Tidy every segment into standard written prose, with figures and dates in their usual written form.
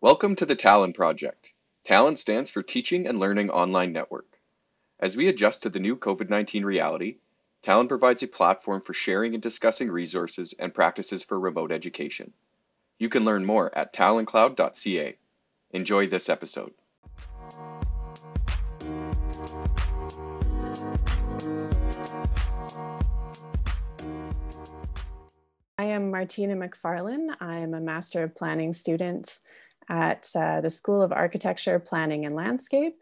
Welcome to the Talon Project. Talon stands for Teaching and Learning Online Network. As we adjust to the new COVID-19 reality, Talon provides a platform for sharing and discussing resources and practices for remote education. You can learn more at taloncloud.ca. Enjoy this episode. I am Martina McFarlane. I am a Master of Planning student at the School of Architecture, Planning and Landscape.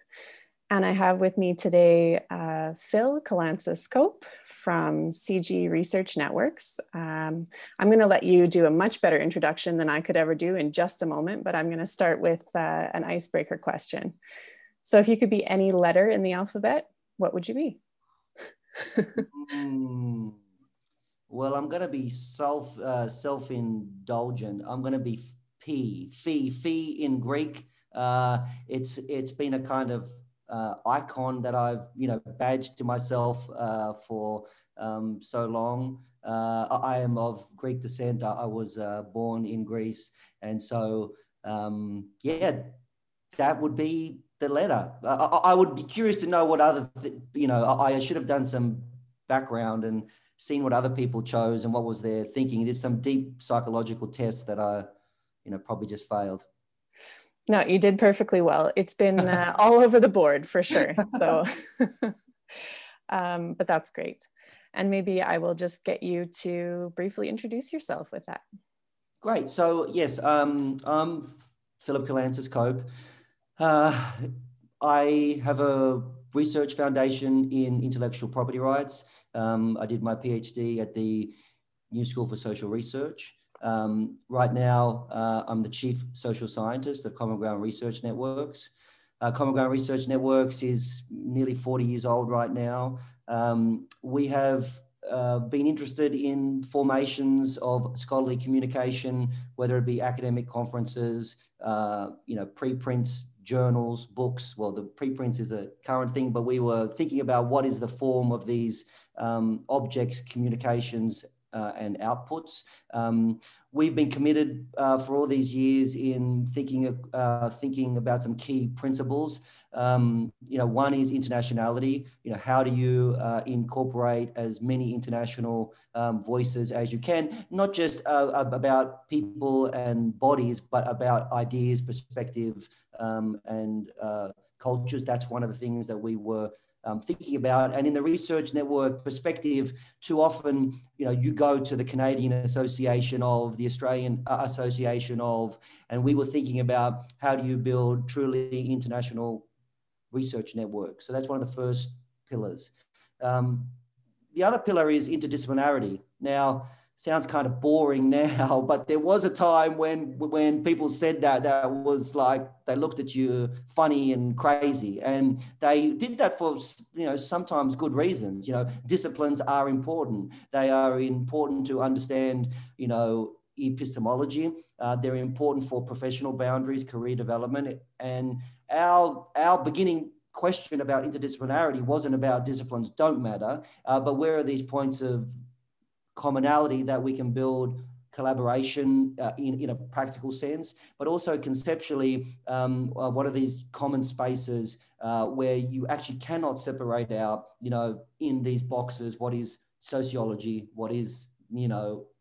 And I have with me today Phil Kalantzis Cope from CG Research Networks. I'm going to let you do a much better introduction than I could ever do in just a moment, but I'm going to start with an icebreaker question. So if you could be any letter in the alphabet, what would you be? Well, I'm going to be self-indulgent. I'm going to be Phi in Greek. It's been a kind of icon that I've badged to myself for so long. I am of Greek descent. I was born in Greece, and so yeah, that would be the letter. I would be curious to know what other I should have done some background and seen what other people chose and what was their thinking. There's some deep psychological tests that I probably just failed. No, you did perfectly well. It's been all over the board for sure. So, but that's great. And maybe I will just get you to briefly introduce yourself with that. Great. So yes, I'm Philip Kalantzis Cope. I have a research foundation in intellectual property rights. I did my PhD at the New School for Social Research. Right now, I'm the chief social scientist of Common Ground Research Networks. Common Ground Research Networks is nearly 40 years old right now. We have been interested in formations of scholarly communication, whether it be academic conferences, preprints, journals, books. Well, the preprints is a current thing, but we were thinking about what is the form of these objects, communications, and outputs. We've been committed for all these years in thinking about some key principles. One is internationality. How do you incorporate as many international voices as you can, not just about people and bodies, but about ideas, perspective, and cultures. That's one of the things that we were thinking about. And in the research network perspective, too often, you go to the Canadian Association of, the Australian Association of, and we were thinking about how do you build truly international research networks. So that's one of the first pillars. The other pillar is interdisciplinarity. Now, sounds kind of boring now, but there was a time when people said that was like, they looked at you funny and crazy, and they did that for sometimes good reasons. Disciplines are important. They are important to understand epistemology. They're important for professional boundaries, career development, and our beginning question about interdisciplinarity wasn't about disciplines don't matter, but where are these points of commonality that we can build collaboration in a practical sense, but also conceptually, what are these common spaces where you actually cannot separate out, in these boxes, what is sociology, what is,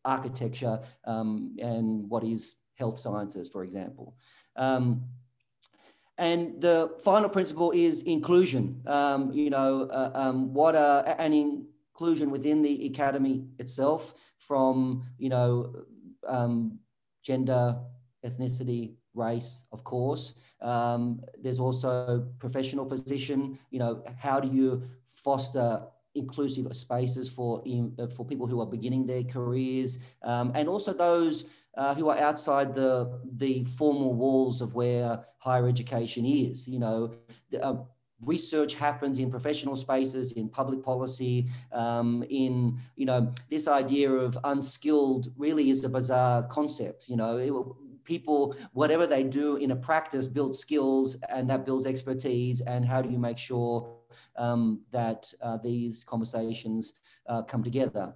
architecture, and what is health sciences, for example. And the final principle is inclusion. Inclusion within the academy itself, from gender, ethnicity, race, of course. There's also professional position. How do you foster inclusive spaces for people who are beginning their careers, and also those who are outside the formal walls of where higher education is. Research happens in professional spaces, in public policy, in, this idea of unskilled really is a bizarre concept. People, whatever they do in a practice, build skills, and that builds expertise. And how do you make sure that these conversations come together?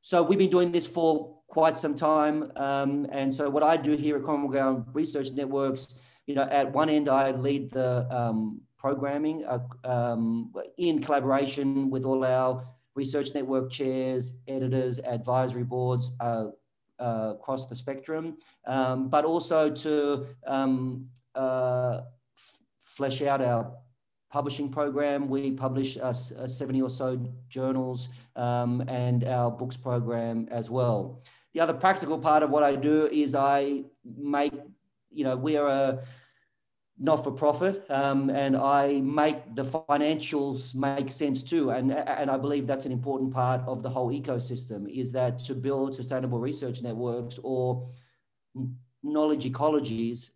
So we've been doing this for quite some time. And so what I do here at Common Ground Research Networks, you know, at one end, I lead the programming in collaboration with all our research network chairs, editors, advisory boards across the spectrum, but also to flesh out our publishing program. We publish 70 or so journals and our books program as well. The other practical part of what I do is I make, you know, we are a not-for-profit, and I make the financials make sense too. And I believe that's an important part of the whole ecosystem, is that to build sustainable research networks or knowledge ecologies,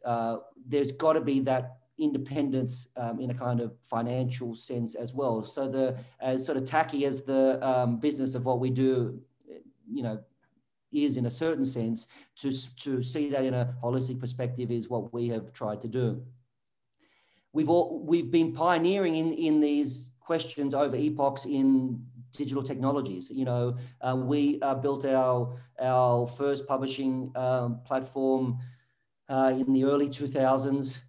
there's got to be that independence in a kind of financial sense as well. So the, as sort of tacky as the business of what we do, you know, is in a certain sense, to see that in a holistic perspective is what we have tried to do. We've been pioneering in these questions over epochs in digital technologies. You know, we built our first publishing platform in the early 2000s,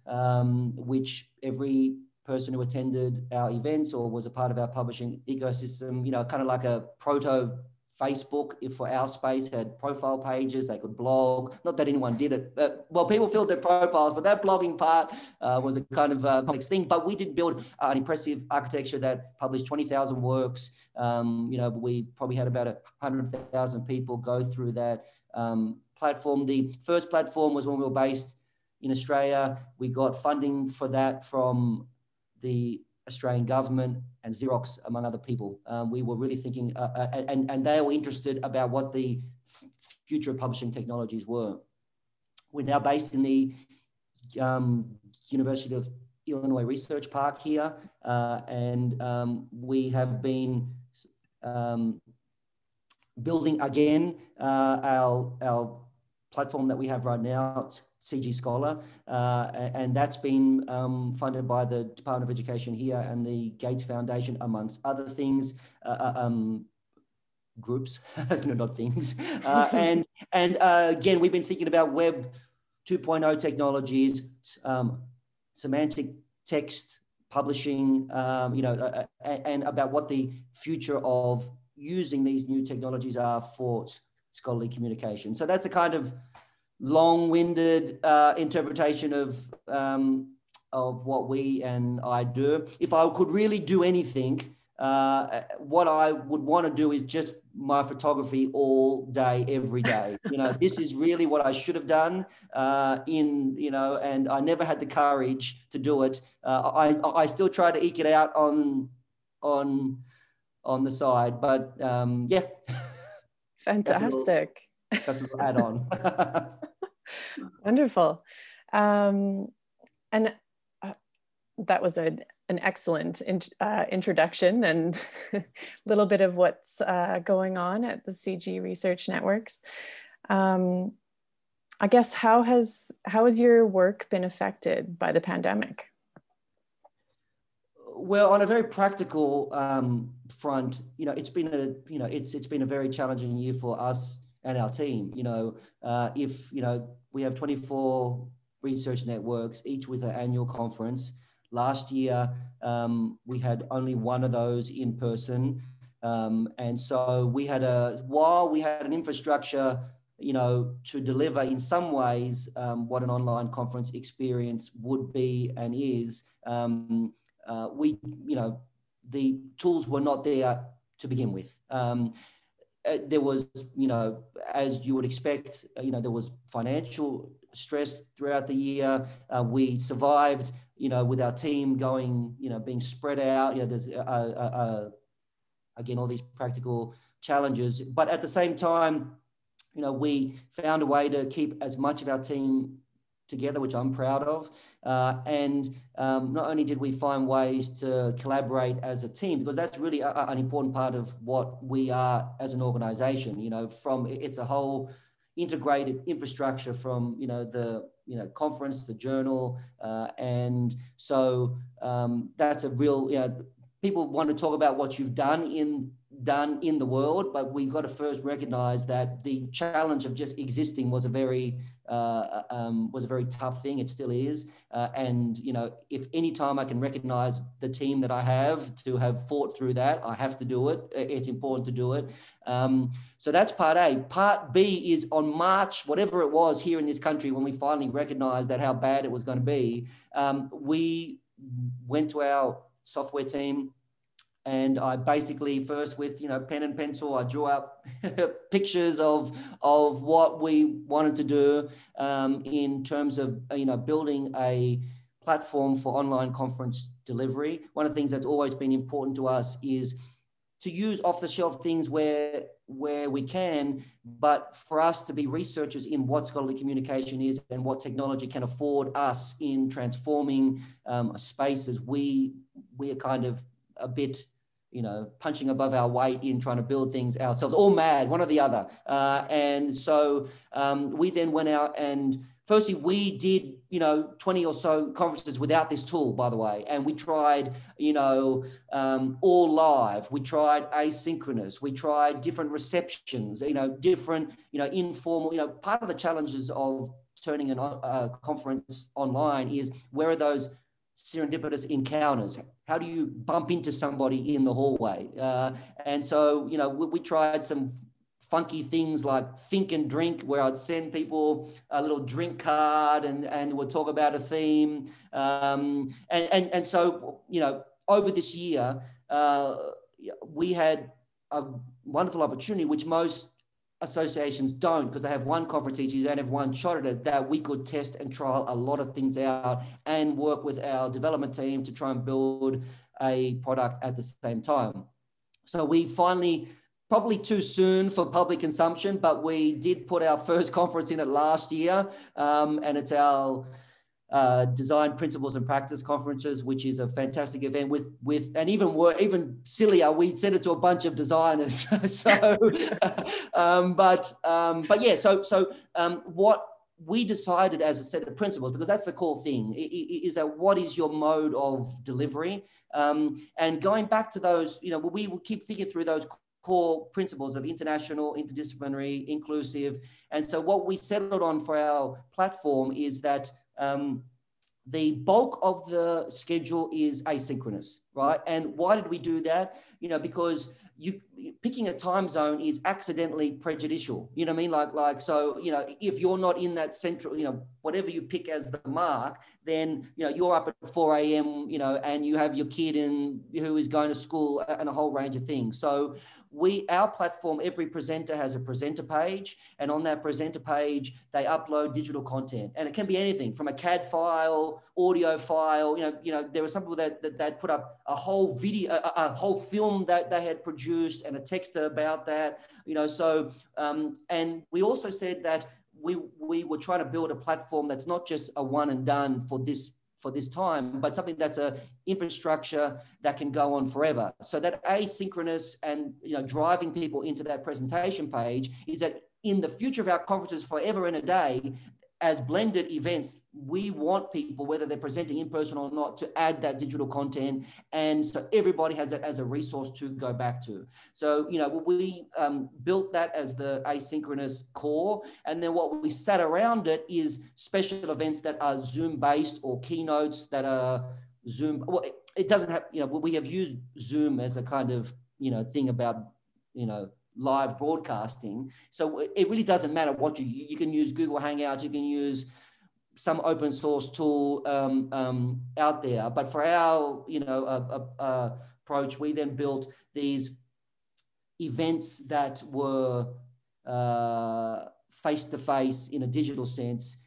which every person who attended our events or was a part of our publishing ecosystem, you know, kind of like a proto Facebook, if for our space, had profile pages. They could blog. Not that anyone did it, but, well, people filled their profiles, but that blogging part was a kind of complex thing. But we did build an impressive architecture that published 20,000 works. You know, we probably had about 100,000 people go through that platform. The first platform was when we were based in Australia. We got funding for that from the Australian government and Xerox, among other people. We were really thinking, and they were interested about what the future of publishing technologies were. We're now based in the University of Illinois Research Park here, and we have been building again our platform that we have right now, CG Scholar, and that's been funded by the Department of Education here and the Gates Foundation, amongst other things, groups, no, not things. And again, we've been thinking about Web 2.0 technologies, semantic text publishing, you know, and about what the future of using these new technologies are for scholarly communication. So that's a kind of long-winded interpretation of what we and I do. If I could really do anything, what I would want to do is just my photography all day, every day. You know, this is really what I should have done. You know, and I never had the courage to do it. I still try to eke it out on the side, but yeah. Fantastic. That's an add-on. Wonderful. And that was an excellent introduction and a little bit of what's going on at the CG Research Networks. I guess, how has your work been affected by the pandemic? Well, on a very practical front, you know, it's been a very challenging year for us and our team. You know, if, you know, we have 24 research networks, each with an annual conference. Last year, we had only one of those in person. And so we had while we had an infrastructure, you know, to deliver in some ways what an online conference experience would be and is, we, you know, the tools were not there to begin with. There was, you know, as you would expect, you know, there was financial stress throughout the year. We survived, you know, with our team going, you know, being spread out. You know, there's, again, all these practical challenges. But at the same time, you know, we found a way to keep as much of our team together, which I'm proud of. And not only did we find ways to collaborate as a team, because that's really an important part of what we are as an organization, you know, from, it's a whole integrated infrastructure from, you know, the, you know, conference, the journal. And so that's a real, you know, people want to talk about what you've done in done in the world, but we've got to first recognize that the challenge of just existing was a very tough thing. It still is. And, you know, if any time I can recognize the team that I have to have fought through that, I have to do it. It's important to do it. So that's part A. Part B is on March, whatever it was here in this country, when we finally recognized that how bad it was going to be, we went to our software team. And I basically first with, you know, pen and pencil, I drew up pictures of what we wanted to do in terms of, you know, building a platform for online conference delivery. One of the things that's always been important to us is to use off-the-shelf things where we can, but for us to be researchers in what scholarly communication is and what technology can afford us in transforming spaces. We are kind of a bit, you know, punching above our weight in trying to build things ourselves, all mad, one or the other. And so we then went out and firstly, we did, you know, 20 or so conferences without this tool, by the way. And we tried, you know, all live, we tried asynchronous, we tried different receptions, you know, different, you know, informal, you know, part of the challenges of turning a conference online is where are those serendipitous encounters? How do you bump into somebody in the hallway? And so, you know, we tried some funky things like think and drink, where I'd send people a little drink card and we'll talk about a theme. And so, you know, over this year, we had a wonderful opportunity, which most associations don't, because they have one conference each, you don't have one shot at it, that we could test and trial a lot of things out and work with our development team to try and build a product at the same time. So we finally, probably too soon for public consumption, but we did put our first conference in it last year, and it's our Design Principles and Practice Conferences, which is a fantastic event with and even sillier, we sent it to a bunch of designers. So, but yeah, so what we decided as a set of principles, because that's the core thing, is that what is your mode of delivery? And going back to those, you know, we will keep thinking through those core principles of international, interdisciplinary, inclusive. And so what we settled on for our platform is that the bulk of the schedule is asynchronous, right? And why did we do that? You know, because picking a time zone is accidentally prejudicial. You know what I mean? Like, so, you know, if you're not in that central, you know, whatever you pick as the mark, then, you know, you're up at 4 a.m., you know, and you have your kid in who is going to school and a whole range of things. So our platform, every presenter has a presenter page, and on that presenter page, they upload digital content. And it can be anything from a CAD file, audio file, you know, there were some people that put up a whole video, a whole film that they had produced and a text about that, you know, so, and we also said that we were trying to build a platform that's not just a one and done for this time, but something that's a infrastructure that can go on forever. So that asynchronous and, you know, driving people into that presentation page is that in the future of our conferences forever and a day, as blended events, we want people, whether they're presenting in person or not, to add that digital content. And so everybody has it as a resource to go back to. So, you know, we built that as the asynchronous core. And then what we sat around it is special events that are Zoom based or keynotes that are Zoom. Well, it doesn't have, you know, we have used Zoom as a kind of, you know, thing about, you know, live broadcasting. So it really doesn't matter what you can use Google Hangouts, you can use some open source tool out there. But for our, you know, approach, we then built these events that were face-to-face in a digital sense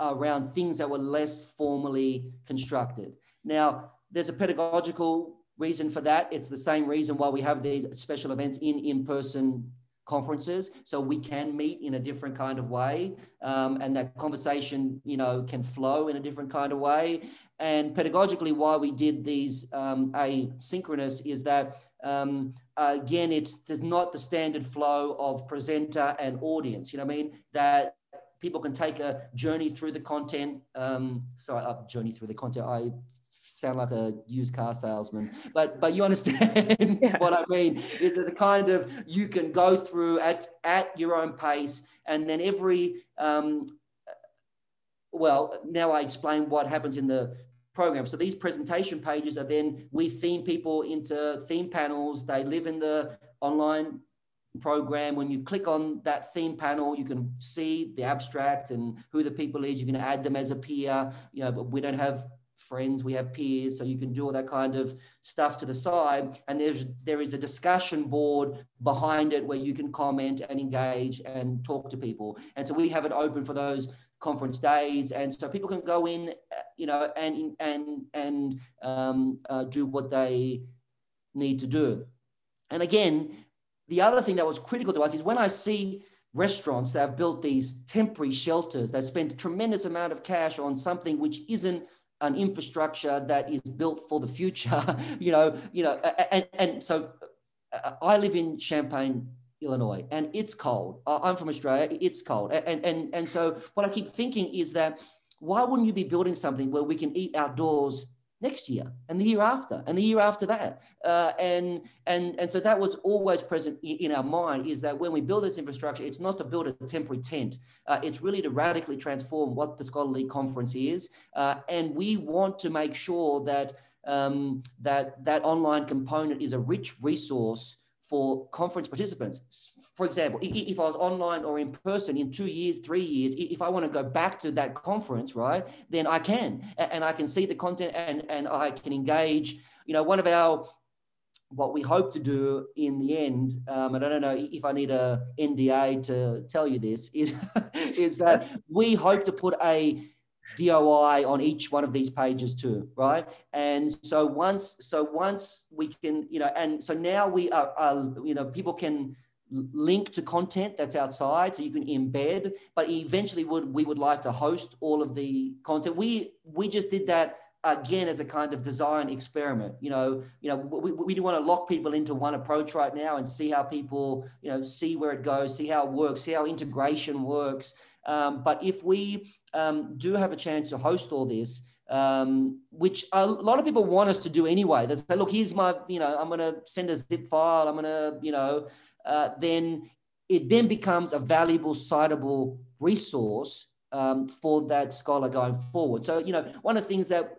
around things that were less formally constructed. Now, there's a pedagogical reason for that. It's the same reason why we have these special events in-person conferences, so we can meet in a different kind of way, and that conversation, you know, can flow in a different kind of way. And pedagogically, why we did these asynchronous is that again, there's not the standard flow of presenter and audience. You know what I mean? That people can take a journey through the content. I sound like a used car salesman, but you understand what I mean, is that the kind of, you can go through at your own pace, and then every, well, now I explain what happens in the program. So these presentation pages are then, we theme people into theme panels. They live in the online program. When you click on that theme panel, you can see the abstract and who the people is. You can add them as a peer, you know, but we don't have friends, we have peers. So you can do all that kind of stuff to the side. And there is a discussion board behind it where you can comment and engage and talk to people. And so we have it open for those conference days. And so people can go in, you know, and do what they need to do. And again, the other thing that was critical to us is when I see restaurants that have built these temporary shelters that spend a tremendous amount of cash on something which isn't an infrastructure that is built for the future, and so I live in Champaign, Illinois, and it's cold. I'm from Australia, it's cold. And so what I keep thinking is that why wouldn't you be building something where we can eat outdoors next year and the year after and the year after that? And so that was always present in our mind, is that when we build this infrastructure, it's not to build a temporary tent. It's really to radically transform what the scholarly conference is. And we want to make sure that that online component is a rich resource for conference participants. For example, if I was online or in person in 2 years, 3 years, if I want to go back to that conference, right, then I can, and I can see the content and I can engage. You know, one of our, what we hope to do in the end, and I don't know if I need a NDA to tell you this, is, is that we hope to put a DOI on each one of these pages too, right? And so once we can, you know, and so now we are you know, people can link to content that's outside, so you can embed, but eventually we would like to host all of the content. We just did that again as a kind of design experiment. You know, we do want to lock people into one approach right now and see how people, you know, see where it goes, see how it works, see how integration works. But if we do have a chance to host all this, which a lot of people want us to do anyway, they say, look, here's my, you know, I'm going to send a zip file, I'm going to, you know, then it then becomes a valuable, citable resource for that scholar going forward. So, you know, one of the things that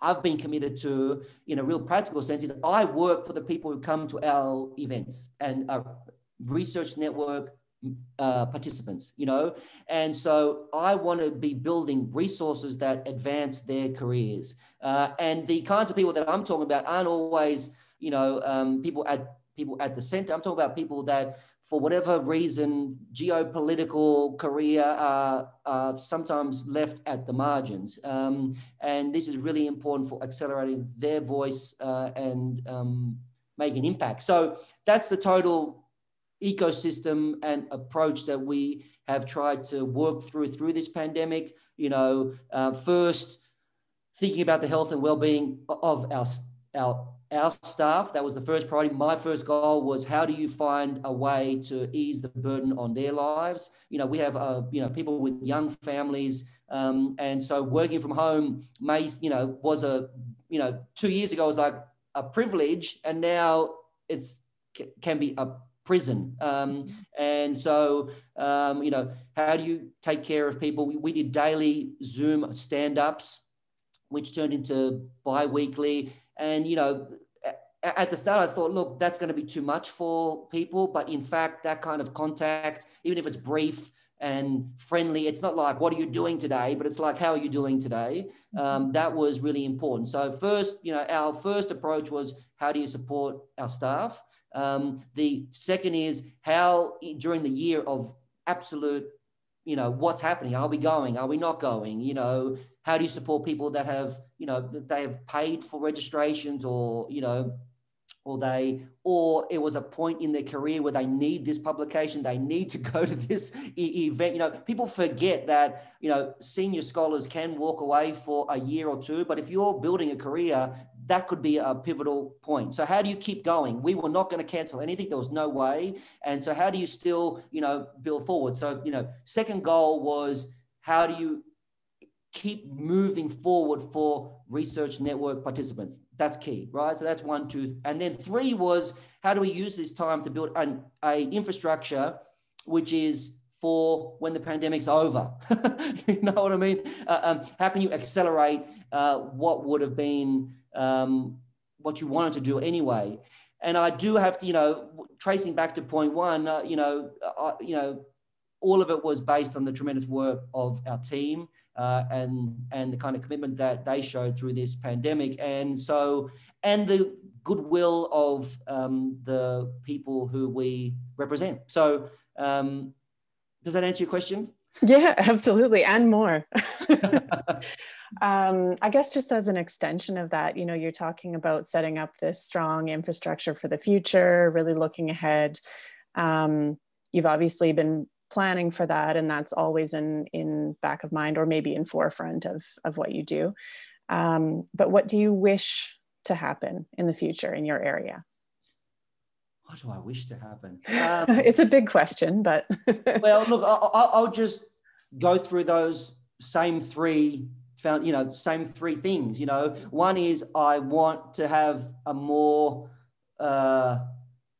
I've been committed to in a real practical sense is I work for the people who come to our events and our research network participants, you know, and so I want to be building resources that advance their careers, and the kinds of people that I'm talking about aren't always, you know, people at the center. I'm talking about people that, for whatever reason, geopolitical career, are sometimes left at the margins, and this is really important for accelerating their voice and making impact. So that's the total ecosystem and approach that we have tried to work through this pandemic. You know, first thinking about the health and well-being of our staff. That was the first priority. My first goal was, how do you find a way to ease the burden on their lives? You know, we have you know, people with young families, and so working from home may, you know, was a, you know, 2 years ago was like a privilege, and now it's can be a prison. And so, you know, how do you take care of people? We did daily Zoom stand-ups, which turned into bi-weekly. And, you know, at the start, I thought, look, that's going to be too much for people. But in fact, that kind of contact, even if it's brief and friendly, it's not like, what are you doing today? But it's like, how are you doing today? That was really important. So first, you know, our first approach was, how do you support our staff? The second is, how during the year of absolute, you know, what's happening? Are we going? Are we not going? You know, how do you support people that have, you know, they have paid for registrations, or, you know, or it was a point in their career where they need this publication, they need to go to this event. You know, people forget that, you know, senior scholars can walk away for a year or two, but if you're building a career, that could be a pivotal point. So how do you keep going? We were not going to cancel anything. There was no way. And so how do you still, you know, build forward? So, you know, second goal was, how do you keep moving forward for research network participants. That's key, right? So that's 1, 2. And then 3 was, how do we use this time to build an infrastructure which is for when the pandemic's over? You know what I mean? How can you accelerate what would have been what you wanted to do anyway? And I do have to, you know, tracing back to point 1, all of it was based on the tremendous work of our team and the kind of commitment that they showed through this pandemic. And so, and the goodwill of the people who we represent. So does that answer your question? Yeah, absolutely. And more. I guess just as an extension of that, you know, you're talking about setting up this strong infrastructure for the future, really looking ahead. You've obviously been planning for that, and that's always in back of mind, or maybe in forefront of what you do. But what do you wish to happen in the future in your area? What do I wish to happen? It's a big question, but... Well, look, I'll just go through those same 3, same 3 things, you know. 1 is I want to have a more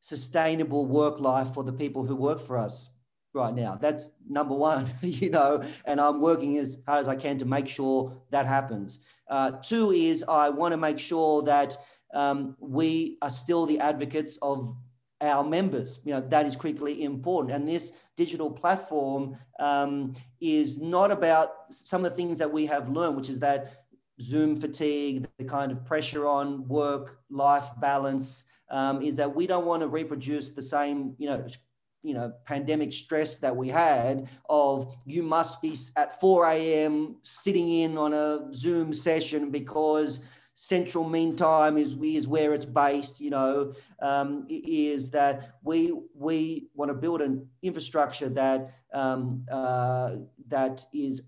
sustainable work life for the people who work for us right now. That's number 1, you know, and I'm working as hard as I can to make sure that happens. 2 is I want to make sure that we are still the advocates of our members. You know, that is critically important. And this digital platform is not about some of the things that we have learned, which is that Zoom fatigue, the kind of pressure on work-life balance, is that we don't want to reproduce the same, pandemic stress that we had of you must be at 4 a.m. sitting in on a Zoom session because Central Mean Time is where it's based, you know, is that we want to build an infrastructure that that is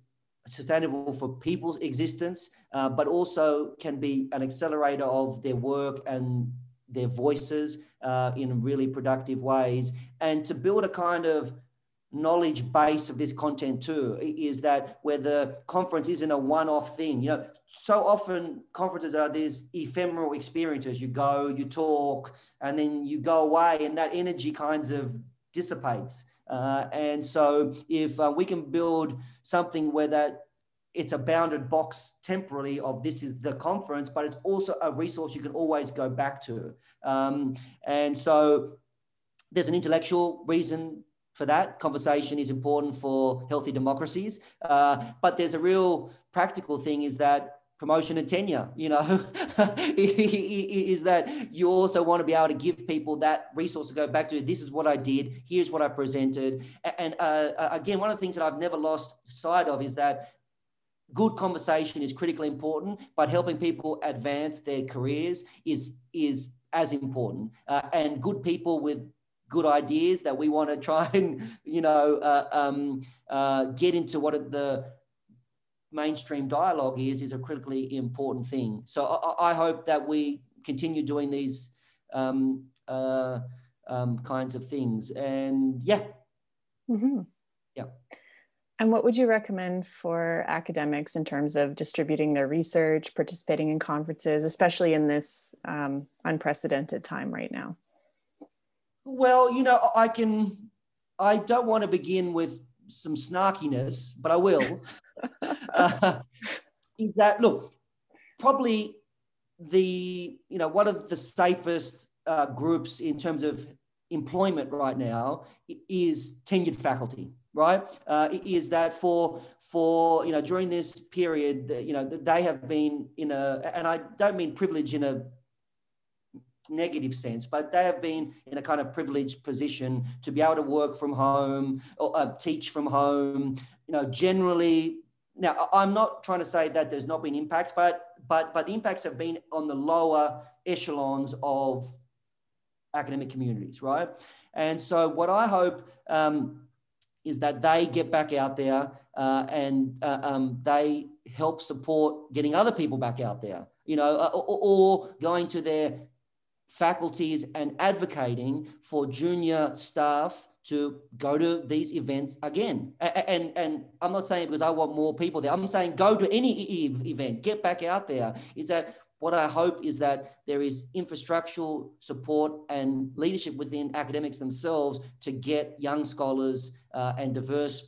sustainable for people's existence, but also can be an accelerator of their work and their voices in really productive ways, and to build a kind of knowledge base of this content too, is that where the conference isn't a one-off thing. You know, so often conferences are these ephemeral experiences. You go, you talk, and then you go away, and that energy kind of dissipates. And so if we can build something where that it's a bounded box temporally of this is the conference, but it's also a resource you can always go back to. And so there's an intellectual reason for that. Conversation is important for healthy democracies. But there's a real practical thing, is that promotion and tenure, you know, is that you also want to be able to give people that resource to go back to. This is what I did. Here's what I presented. And again, one of the things that I've never lost sight of is that good conversation is critically important, but helping people advance their careers is as important. And good people with good ideas that we want to try and, get into what the mainstream dialogue is a critically important thing. So I hope that we continue doing these kinds of things. And yeah. Mm-hmm. Yeah. And what would you recommend for academics in terms of distributing their research, participating in conferences, especially in this unprecedented time right now? Well, you know, I don't want to begin with some snarkiness, but I will. Is that, look, probably one of the safest groups in terms of employment right now is tenured faculty. Right? Is that for during this period, they have been and I don't mean privilege in a negative sense, but they have been in a kind of privileged position to be able to work from home or teach from home, generally. Now, I'm not trying to say that there's not been impacts, but the impacts have been on the lower echelons of academic communities, right? And so what I hope, is that they get back out there and they help support getting other people back out there, or going to their faculties and advocating for junior staff to go to these events again. And I'm not saying because I want more people there. I'm saying go to any event, get back out there. Is that what I hope is that there is infrastructural support and leadership within academics themselves to get young scholars and diverse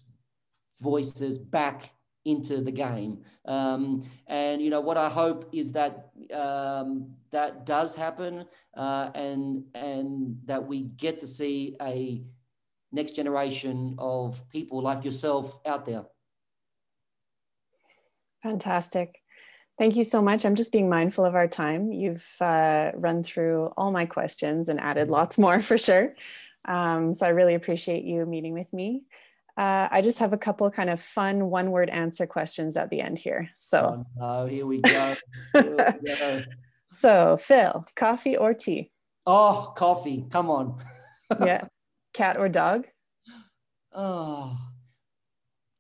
voices back into the game. And you know what I hope is that that does happen and that we get to see a next generation of people like yourself out there. Fantastic. Thank you so much. I'm just being mindful of our time. You've run through all my questions and added lots more for sure. So I really appreciate you meeting with me. I just have a couple kind of fun one-word answer questions at the end here. So here we go. Here we go. So Phil, coffee or tea? Oh, coffee. Come on. Yeah. Cat or dog? Oh,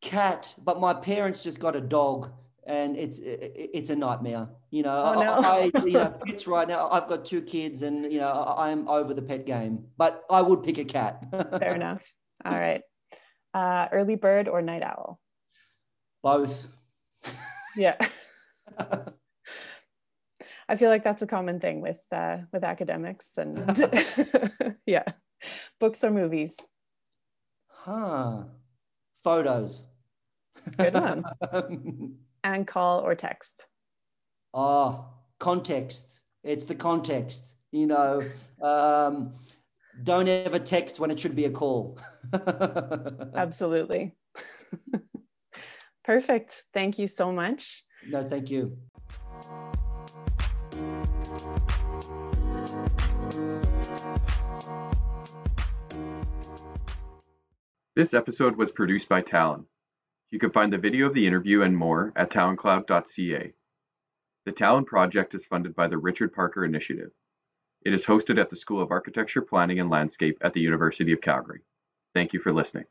cat. But my parents just got a dog, and it's a nightmare. You know, oh, no. I you know, pets right now. I've got two kids, and you know, I'm over the pet game. But I would pick a cat. Fair enough. All right. Early bird or night owl? Both. Yeah. I feel like that's a common thing with academics and yeah. Books or movies? Huh. Photos. Good one. And call or text? Oh, context. It's the context, you know. Don't ever text when it should be a call. Absolutely. Perfect. Thank you so much. No, thank you. This episode was produced by Talon. You can find the video of the interview and more at taloncloud.ca. The Talon Project is funded by the Richard Parker Initiative. It is hosted at the School of Architecture, Planning and Landscape at the University of Calgary. Thank you for listening.